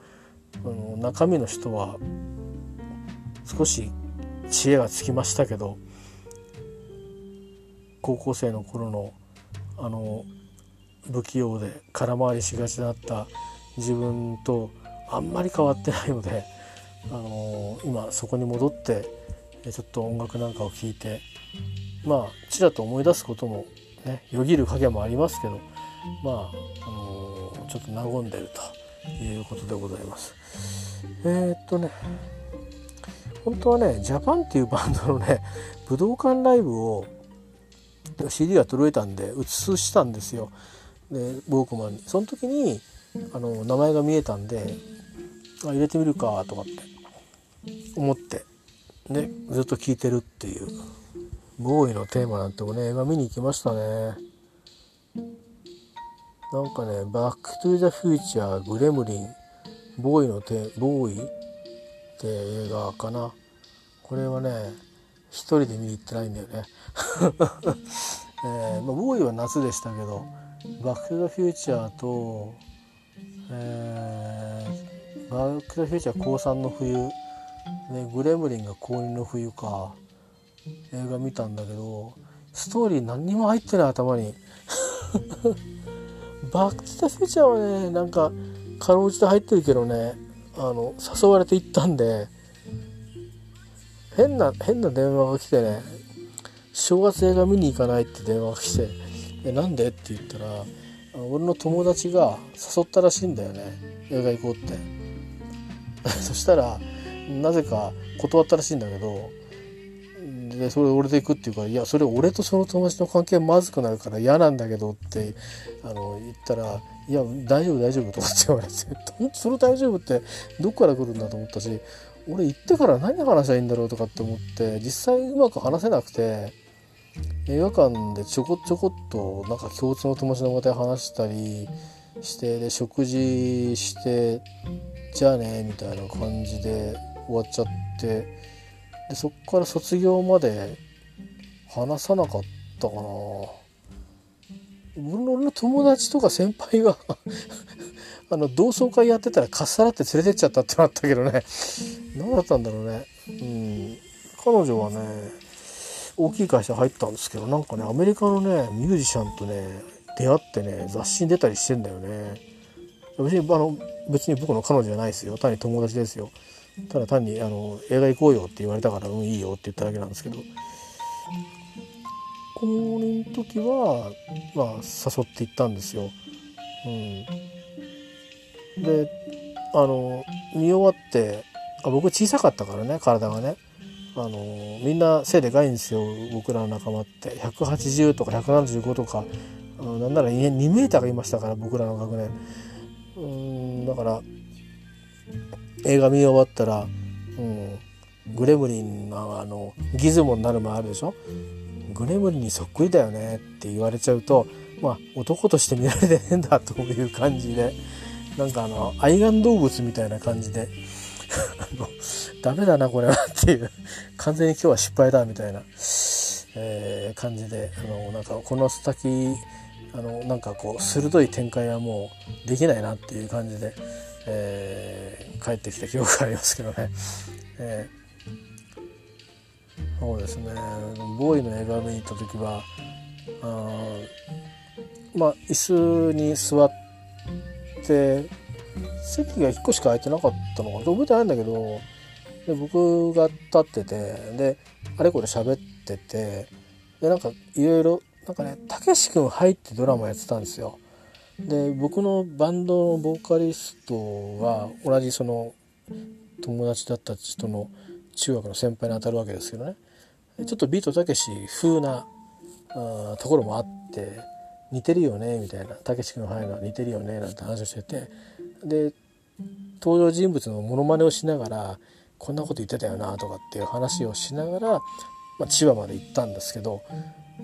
あの中身の人は少し知恵がつきましたけど、高校生の頃のあの不器用で空回りしがちだった自分とあんまり変わってないので、あの今そこに戻ってちょっと音楽なんかを聴いて、まあちらと思い出すこともねよぎる影もありますけど、まあ、あのー、ちょっと和んでるということでございます。えー、っとね本当はねジャパンっていうバンドのね武道館ライブを シーディー が届いたんで映したんですよ、でボークマンに。その時にあの名前が見えたんであ入れてみるかとかって思ってねずっと聴いてるっていうボーイのテーマなんてもね、映画見に行きましたね。なんかね、バックトゥザフューチャー、グレムリン、ボーイのテボーイって映画かな。これはね、一人で見に行ってないんだよね。えーまあ、ボーイは夏でしたけど、バックトゥザフューチャーと、えー、バックトゥザフューチャーこうさんの冬、ね、グレムリンが高にの冬か。映画見たんだけど、ストーリー何にも入ってない、頭に。バック・トゥ・ザ・フューチャーはね、なんかかろうじて入ってるけどね、あの誘われて行ったんで、変な変な電話が来てね、正月映画見に行かないって電話が来て、えなんでって言ったら、俺の友達が誘ったらしいんだよね、映画行こうって。そしたらなぜか断ったらしいんだけど。でそれ俺で行くっていうから、いやそれ俺とその友達の関係まずくなるから嫌なんだけどってあの言ったら、いや大丈夫大丈夫とかって言われて、その大丈夫ってどっから来るんだと思ったし、俺行ってから何話したらいいんだろうとかって思って、実際うまく話せなくて、映画館でちょこちょこっとなんか共通の友達の方で話したりして、で食事してじゃあねみたいな感じで終わっちゃって、でそっから卒業まで話さなかったかな。俺の友達とか先輩があの同窓会やってたらかっさらって連れてっちゃったってなったけどね。何だったんだろうね、うん、彼女はね大きい会社入ったんですけど、なんかねアメリカのねミュージシャンとね出会ってね、雑誌に出たりしてんだよね。別にあの別に僕の彼女じゃないですよ、単に友達ですよ。ただ単にあの映画行こうよって言われたからうんいいよって言っただけなんですけど、高にの時はまあ誘って行ったんですよ、うん、であの見終わって、あ僕小さかったからね体がね、あのみんな背でかいんですよ僕らの仲間って、ひゃくはちじゅうとかひゃくななじゅうごとか、あのなんなら に, にメーターがいましたから僕らの学年、うん、だから映画見終わったら、うん、グレムリンがあのギズモになる前あるでしょ、グレムリンにそっくりだよねって言われちゃうと、まあ男として見られてねえんだという感じで、なんかあの愛玩動物みたいな感じであのダメだなこれはっていう、完全に今日は失敗だみたいな、えー、感じで、あのなんかこの先あのなんかこう鋭い展開はもうできないなっていう感じで、えー、帰ってきた記憶がありますけどね、えー、そうですね、ボーイの映画見に行った時はあまあ椅子に座って席がいっこしか空いてなかったのか覚えてないんだけど、で僕が立ってて、であれこれ喋ってて、でなんかいろいろなんかね、たけし君入ってドラマやってたんですよ。で僕のバンドのボーカリストは同じその友達だった人の中学の先輩に当たるわけですけどね、ちょっとビートたけし風なあところもあって、似てるよねみたいな、たけし君の範囲が似てるよねなんて話をしてて、で登場人物のモノマネをしながらこんなこと言ってたよなとかっていう話をしながら、まあ、千葉まで行ったんですけど、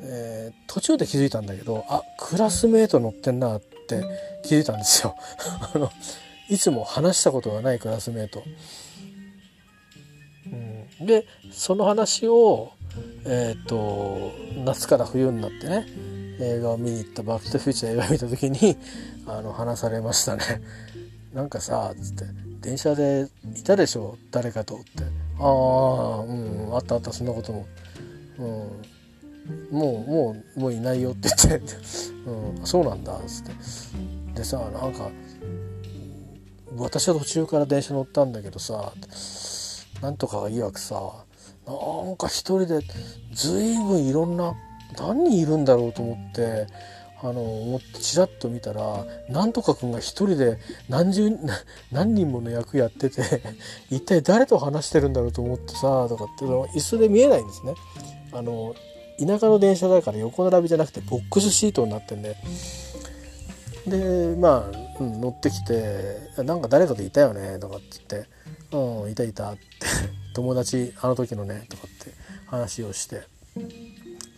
えー、途中で気づいたんだけど、あクラスメート乗ってんなって気づいたんですよ。あのいつも話したことがないクラスメート、うん、でその話を、えー、と夏から冬になってね映画を見に行った、バック・トゥ・フューチャー映画見た時にあの話されましたね。なんかさつって電車でいたでしょ誰かとって、ああうんあったあったそんなことも、うんもうもうもういないよって言って、うん、そうなんだっつって、でさなんか私は途中から電車乗ったんだけどさ、なんとか曰くさ、なんか一人でずいぶんいろんな何人いるんだろうと思ってあの思ってちらっと見たら、なんとかくんが一人で何十何人もの役やってて一体誰と話してるんだろうと思ってさとかって、椅子で見えないんですね。あの田舎の電車だから横並びじゃなくてボックスシートになってんで、でまあ、うん、乗ってきてなんか誰かといたよねとかって言って「うんいたいた」って友達あの時のねとかって話をして、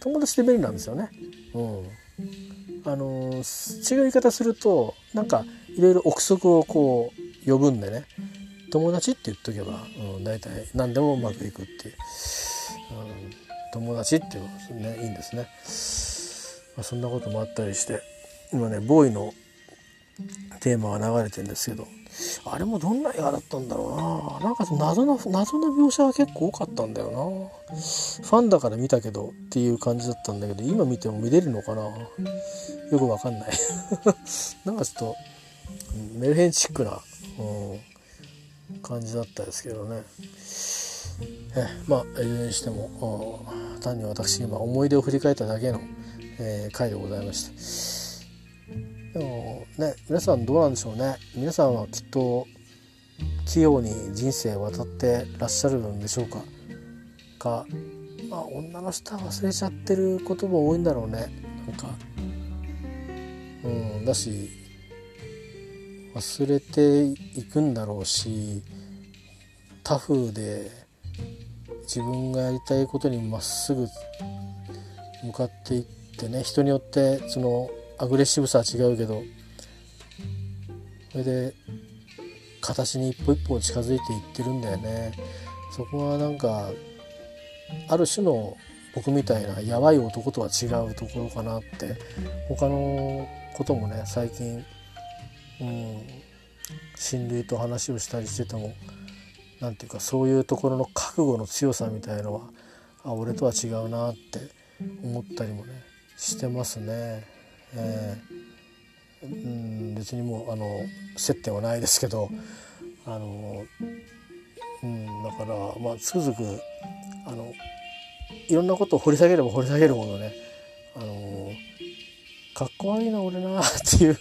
友達って便利なんですよね。うん、あの違う言い方するとなんかいろいろ憶測をこう呼ぶんでね、友達って言っとけば、うん、大体何でもうまくいくっていう、うん、友達っていうのが、ね、いいんですね。まあ、そんなこともあったりして、今ねボーイのテーマが流れてるんですけど、あれもどんな映画だったんだろうな。なんか謎な謎な描写が結構多かったんだよな。ファンだから見たけどっていう感じだったんだけど、今見ても見れるのかな、よくわかんないなんかちょっとメルヘンチックな、うん、感じだったですけどね。えまあいずれにしても単に私今思い出を振り返っただけの、えー、回でございました。でもね、皆さんどうなんでしょうね。皆さんはきっと器用に人生渡ってらっしゃるんでしょうか。か、まあ、女の人は忘れちゃってることも多いんだろうね。なんか、うん、だし忘れていくんだろうし、タフで自分がやりたいことにまっすぐ向かっていってね、人によってそのアグレッシブさは違うけど、それで形に一歩一歩近づいていってるんだよね。そこはなんかある種の僕みたいなやばい男とは違うところかなって、他のこともね最近、うん、親類と話をしたりしてても、なんていうかそういうところの覚悟の強さみたいのは、あ、俺とは違うなって思ったりもねしてますね。えー、うん別にもうあの接点はないですけど、あの、うん、だから、まあ、つくづくあのいろんなことを掘り下げれば掘り下げるほどね、あのかっこ悪いな俺なっていう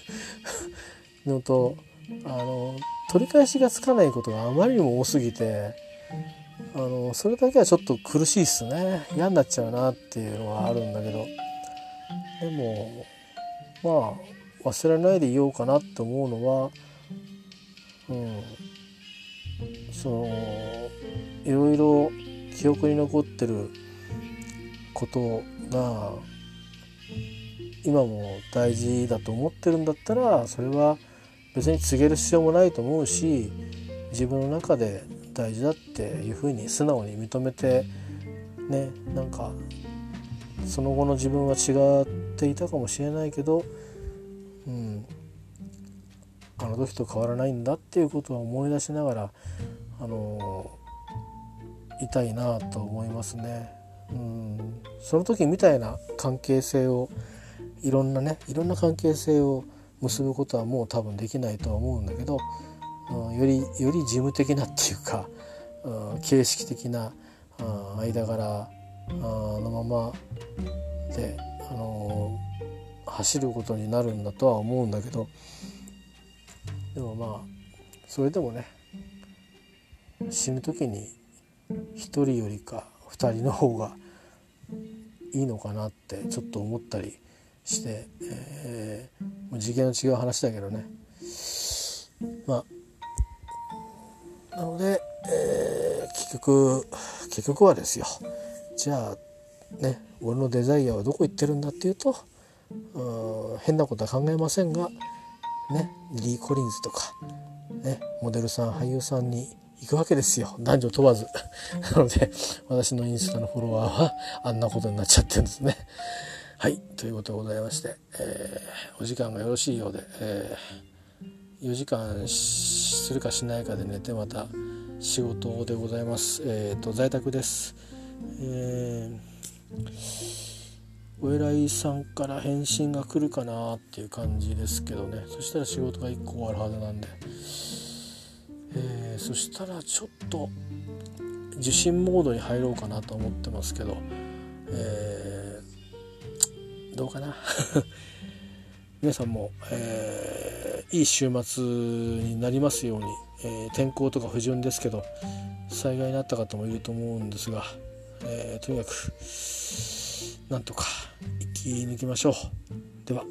のと、あの取り返しがつかないことがあまりにも多すぎて、あのそれだけはちょっと苦しいっすね。嫌になっちゃうなっていうのはあるんだけど、でもまあ忘れないでいようかなって思うのは、うん、そのいろいろ記憶に残ってることが今も大事だと思ってるんだったら、それは別に告げる必要もないと思うし、自分の中で大事だっていうふうに素直に認めてね、なんかその後の自分は違っていたかもしれないけど、うん、あの時と変わらないんだっていうことは思い出しながら、あのー、いたいなと思いますね。うん、その時みたいな関係性をいろんなね、いろんな関係性を結ぶことはもう多分できないとは思うんだけど、うん、よりより事務的なっていうか、うん、形式的な、うん、間柄のままで、あのー、走ることになるんだとは思うんだけど、でもまあそれでもね、死ぬ時に一人よりか二人の方がいいのかなってちょっと思ったりして、えー、もう次元の違う話だけどね。まあなので、えー、結局結局はですよ、じゃあね、俺のデザイアはどこ行ってるんだっていうと、うーん、変なことは考えませんが、ね、リー・コリンズとか、ね、モデルさん俳優さんに行くわけですよ、男女問わずなので私のインスタのフォロワーはあんなことになっちゃってるんですね。はい、ということでございまして、えー、お時間がよろしいようで、えー、よじかんするかしないかで寝て、また仕事でございます。えーと在宅です。えー、お偉いさんから返信が来るかなっていう感じですけどね。そしたら仕事がいっこ終わるはずなんで、えー、そしたらちょっと受信モードに入ろうかなと思ってますけど、えー、どうかな皆さんも、えー、いい週末になりますように、えー、天候とか不順ですけど災害になった方もいると思うんですが、えー、とにかくなんとか生き抜きましょう。では。